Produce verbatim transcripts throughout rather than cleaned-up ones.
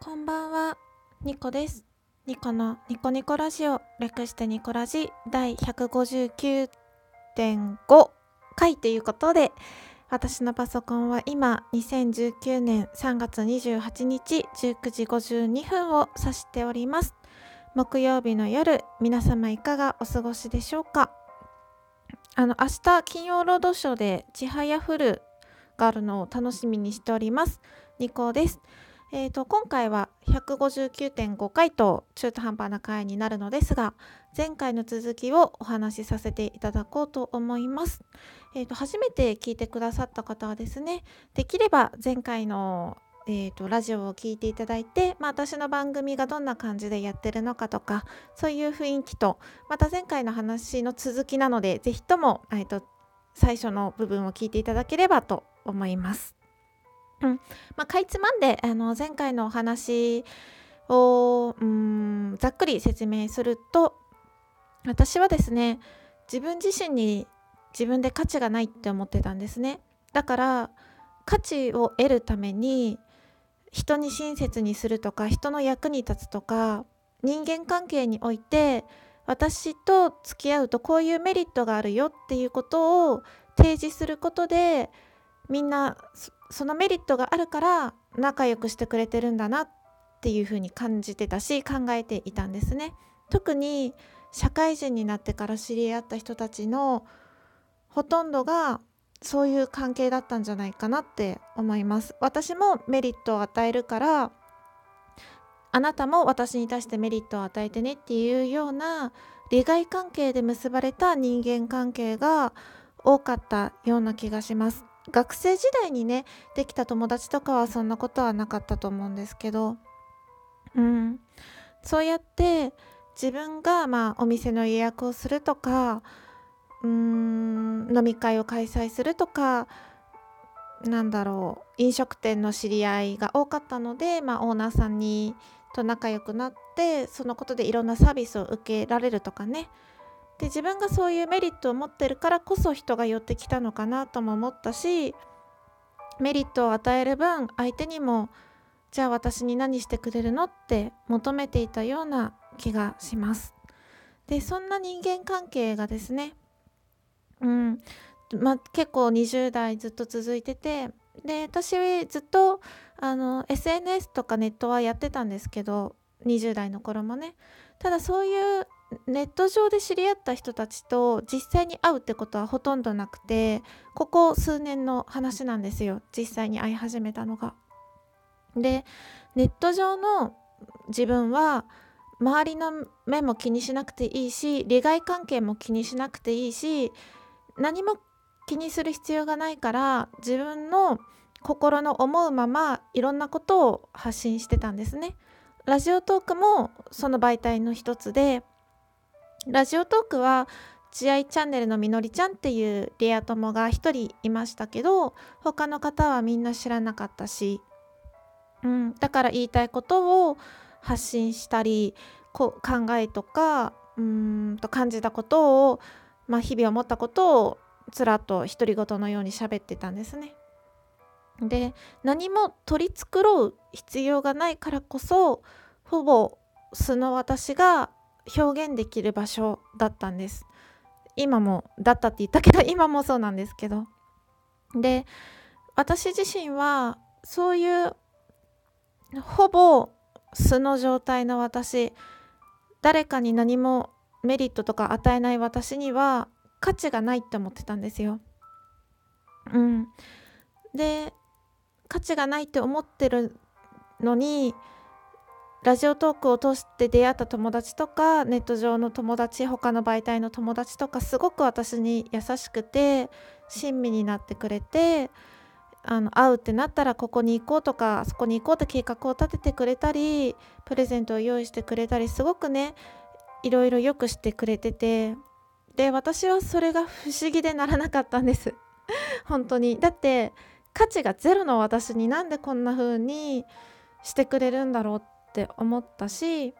こんばんは、ニコです。ニコのニコニコラジオ、略してニコラジ第 ひゃくごじゅうきゅうてんご 回ということで、私のパソコンは今にせんじゅうきゅうねんさんがつにじゅうはちにちじゅうくじごじゅうにふんを指しております。木曜日の夜、皆様いかがお過ごしでしょうか。あの明日金曜ロードショーでちはやふるがあるのを楽しみにしております。ニコです。えーと、今回は ひゃくごじゅうきゅうてんご 回と中途半端な回になるのですが、前回の続きをお話しさせていただこうと思います。えーと、初めて聞いてくださった方はですね、できれば前回の、えーと、ラジオを聞いていただいて、まあ、私の番組がどんな感じでやってるのかとか、そういう雰囲気と、また前回の話の続きなので、ぜひとも、えーと、最初の部分を聞いていただければと思います。うんまあ、かいつまんであの前回のお話をうーんざっくり説明すると、私はですね、自分自身に自分で価値がないって思ってたんですね。だから価値を得るために人に親切にするとか、人の役に立つとか、人間関係において私と付き合うとこういうメリットがあるよっていうことを提示することで、みんなそのメリットがあるから仲良くしてくれてるんだなっていうふうに感じてたし、考えていたんですね。特に社会人になってから知り合った人たちのほとんどがそういう関係だったんじゃないかなって思います。私もメリットを与えるから、あなたも私に対してメリットを与えてねっていうような利害関係で結ばれた人間関係が多かったような気がします。学生時代にね、できた友達とかはそんなことはなかったと思うんですけど、うん、そうやって自分が、まあ、お店の予約をするとか、うーん、飲み会を開催するとか、なんだろう、飲食店の知り合いが多かったので、まあ、オーナーさんにと仲良くなって、そのことでいろんなサービスを受けられるとかね。で、自分がそういうメリットを持ってるからこそ人が寄ってきたのかなとも思ったし、メリットを与える分相手にも、じゃあ私に何してくれるのって求めていたような気がします。で、そんな人間関係がですね、うんまあ、結構にじゅう代ずっと続いてて、で私ずっとあの エスエヌエス とかネットはやってたんですけど、にじゅう代の頃もね。ただそういうネット上で知り合った人たちと実際に会うってことはほとんどなくて、ここ数年の話なんですよ、実際に会い始めたのが。で、ネット上の自分は周りの目も気にしなくていいし、利害関係も気にしなくていいし、何も気にする必要がないから、自分の心の思うままいろんなことを発信してたんですね。ラジオトークもその媒体の一つで、ラジオトークは血合いチャンネルのみのりちゃんっていうレア友が一人いましたけど、他の方はみんな知らなかったし、うん、だから言いたいことを発信したり、こ考えとかうーんと感じたことを、まあ、日々思ったことをつらっと独り言のように喋ってたんですね。で、何も取り繕う必要がないからこそ、ほぼ素の私が表現できる場所だったんです。今もだったって言ったけど、今もそうなんですけど。で、私自身はそういうほぼ素の状態の私、誰かに何もメリットとか与えない私には価値がないって思ってたんですよ。うん。で、価値がないって思ってるのに、ラジオトークを通して出会った友達とか、ネット上の友達、他の媒体の友達とか、すごく私に優しくて親身になってくれて、あの会うってなったらここに行こうとかそこに行こうって計画を立ててくれたり、プレゼントを用意してくれたり、すごくね、いろいろよくしてくれてて、で私はそれが不思議でならなかったんです。本当に。だって価値がゼロの私に、なんでこんな風にしてくれるんだろうってって思ったし、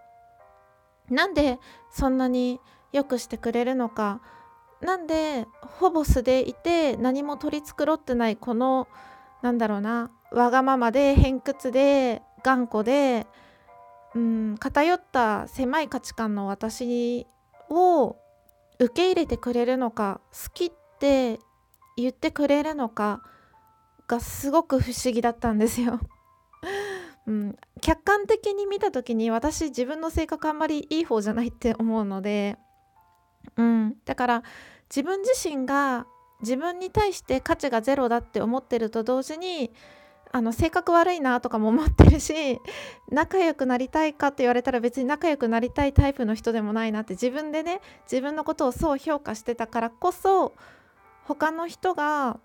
なんでそんなによくしてくれるのか、なんでほぼ素でいて何も取り繕ってない、このなんだろうな、わがままで偏屈で頑固で、うん、偏った狭い価値観の私を受け入れてくれるのか、好きって言ってくれるのかがすごく不思議だったんですよ、うん、客観的に見た時に私自分の性格あんまりいい方じゃないって思うので、うん、だから自分自身が自分に対して価値がゼロだって思ってると同時に、あの性格悪いなとかも思ってるし、仲良くなりたいかって言われたら別に仲良くなりたいタイプの人でもないなって自分でね、自分のことをそう評価してたからこそ、他の人が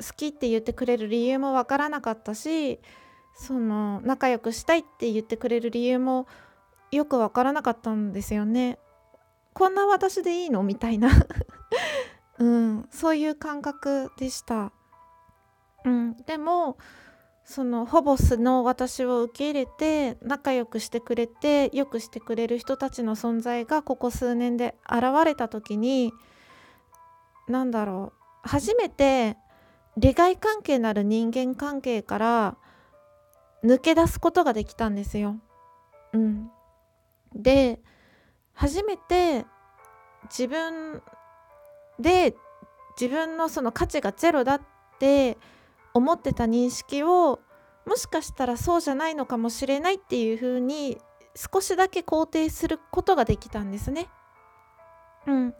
好きって言ってくれる理由もわからなかったし、その仲良くしたいって言ってくれる理由もよくわからなかったんですよね。こんな私でいいのみたいな、うん、そういう感覚でした、うん、でもそのほぼ素の私を受け入れて仲良くしてくれてよくしてくれる人たちの存在がここ数年で現れた時に、なんだろう、初めて利害関係のある人間関係から抜け出すことができたんですよ、うん、で初めて自分で自分のその価値がゼロだって思ってた認識を、もしかしたらそうじゃないのかもしれないっていうふうに少しだけ肯定することができたんですね。うん、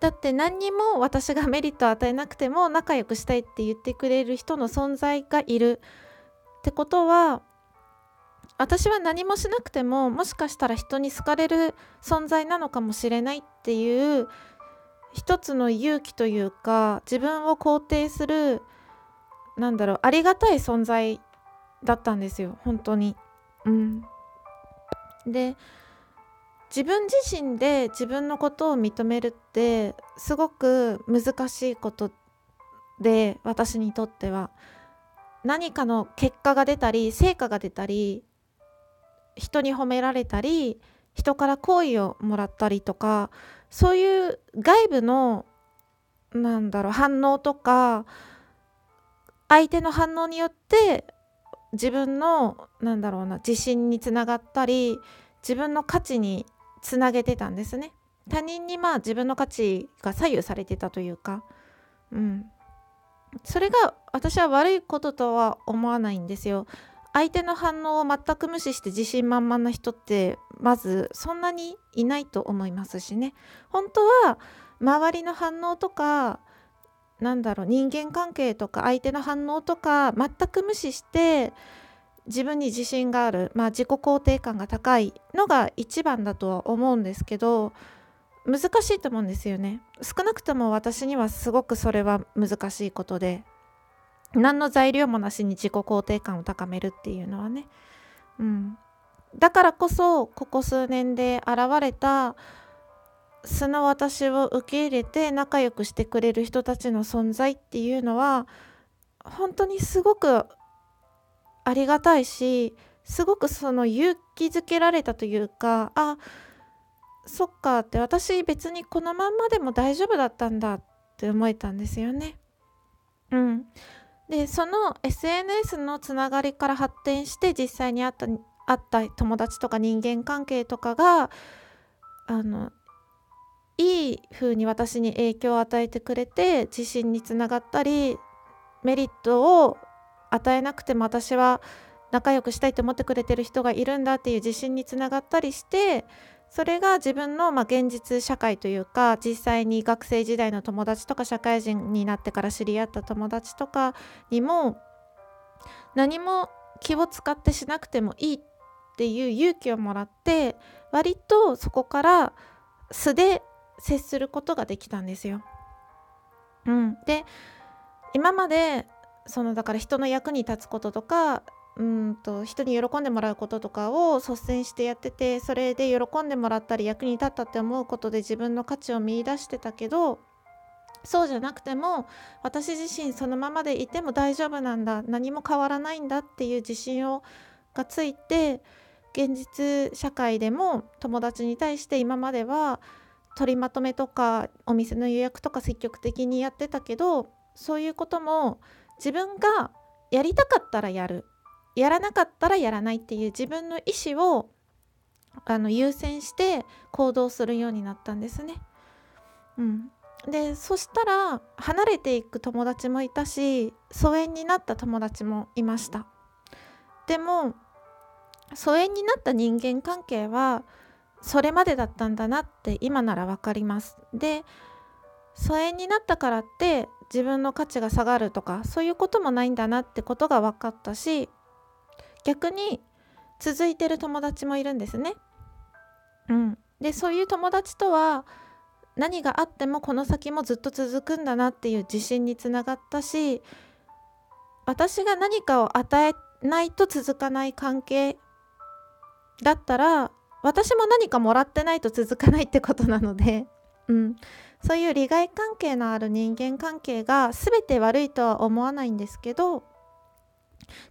だって何にも私がメリットを与えなくても仲良くしたいって言ってくれる人の存在がいるってことは、私は何もしなくてももしかしたら人に好かれる存在なのかもしれないっていう一つの勇気というか、自分を肯定する、なんだろう、ありがたい存在だったんですよ、本当に、うん、で自分自身で自分のことを認めるってすごく難しいことで、私にとっては何かの結果が出たり成果が出たり、人に褒められたり人から好意をもらったりとか、そういう外部のなんだろう反応とか、相手の反応によって自分のなんだろうな自信につながったり、自分の価値につなげてたんですね。他人にまあ自分の価値が左右されてたというか、うん、それが私は悪いこととは思わないんですよ。相手の反応を全く無視して自信満々な人ってまずそんなにいないと思いますしね。本当は周りの反応とか、なんだろう、人間関係とか相手の反応とか全く無視して自分に自信がある、まあ、自己肯定感が高いのが一番だとは思うんですけど、難しいと思うんですよね。少なくとも私にはすごくそれは難しいことで、何の材料もなしに自己肯定感を高めるっていうのはね、うん、だからこそここ数年で現れた素の私を受け入れて仲良くしてくれる人たちの存在っていうのは本当にすごくありがたいし、すごくその勇気づけられたというか、あ、そっかって、私別にこのまんまでも大丈夫だったんだって思えたんですよね。うんでその エスエヌエス のつながりから発展して、実際に会った、会った友達とか人間関係とかがあのいい風に私に影響を与えてくれて、自信につながったり、メリットを与えなくても私は仲良くしたいと思ってくれてる人がいるんだっていう自信につながったりして、それが自分の、まあ、現実社会というか、実際に学生時代の友達とか社会人になってから知り合った友達とかにも、何も気を使ってしなくてもいいっていう勇気をもらって、割とそこから素で接することができたんですよ。うん、で今までそのだから人の役に立つこととか、うんと人に喜んでもらうこととかを率先してやってて、それで喜んでもらったり役に立ったって思うことで自分の価値を見出してたけど、そうじゃなくても私自身そのままでいても大丈夫なんだ、何も変わらないんだっていう自信をがついて、現実社会でも友達に対して今までは取りまとめとかお店の予約とか積極的にやってたけど、そういうことも自分がやりたかったらやる、やらなかったらやらないっていう自分の意思をあの優先して行動するようになったんですね。うん、でそしたら離れていく友達もいたし、疎遠になった友達もいました。でも疎遠になった人間関係はそれまでだったんだなって今ならわかります。で疎遠になったからって自分の価値が下がるとかそういうこともないんだなってことが分かったし、逆に続いてる友達もいるんですね。うん、でそういう友達とは何があってもこの先もずっと続くんだなっていう自信につながったし、私が何かを与えないと続かない関係だったら私も何かもらってないと続かないってことなのでうん、そういう利害関係のある人間関係が全て悪いとは思わないんですけど、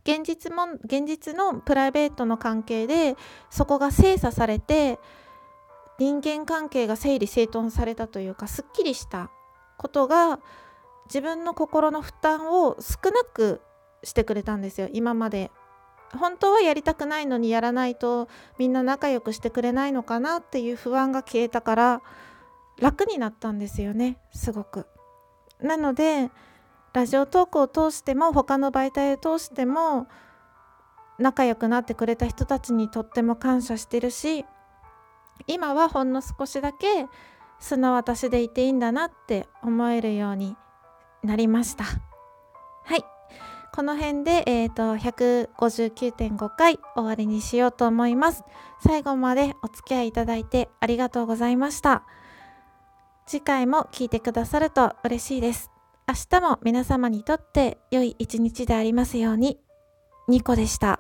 現実も現実のプライベートの関係でそこが精査されて人間関係が整理整頓されたというか、すっきりしたことが自分の心の負担を少なくしてくれたんですよ。今まで本当はやりたくないのにやらないとみんな仲良くしてくれないのかなっていう不安が消えたから楽になったんですよね、すごく。なのでラジオトークを通しても他の媒体を通しても仲良くなってくれた人たちにとっても感謝してるし、今はほんの少しだけ素の私でいていいんだなって思えるようになりました。はい、この辺で、えーと、ひゃくごじゅうきゅうてんごかい終わりにしようと思います。最後までお付き合いいただいてありがとうございました。次回も聞いてくださると嬉しいです。明日も皆様にとって良い一日でありますように。ニコでした。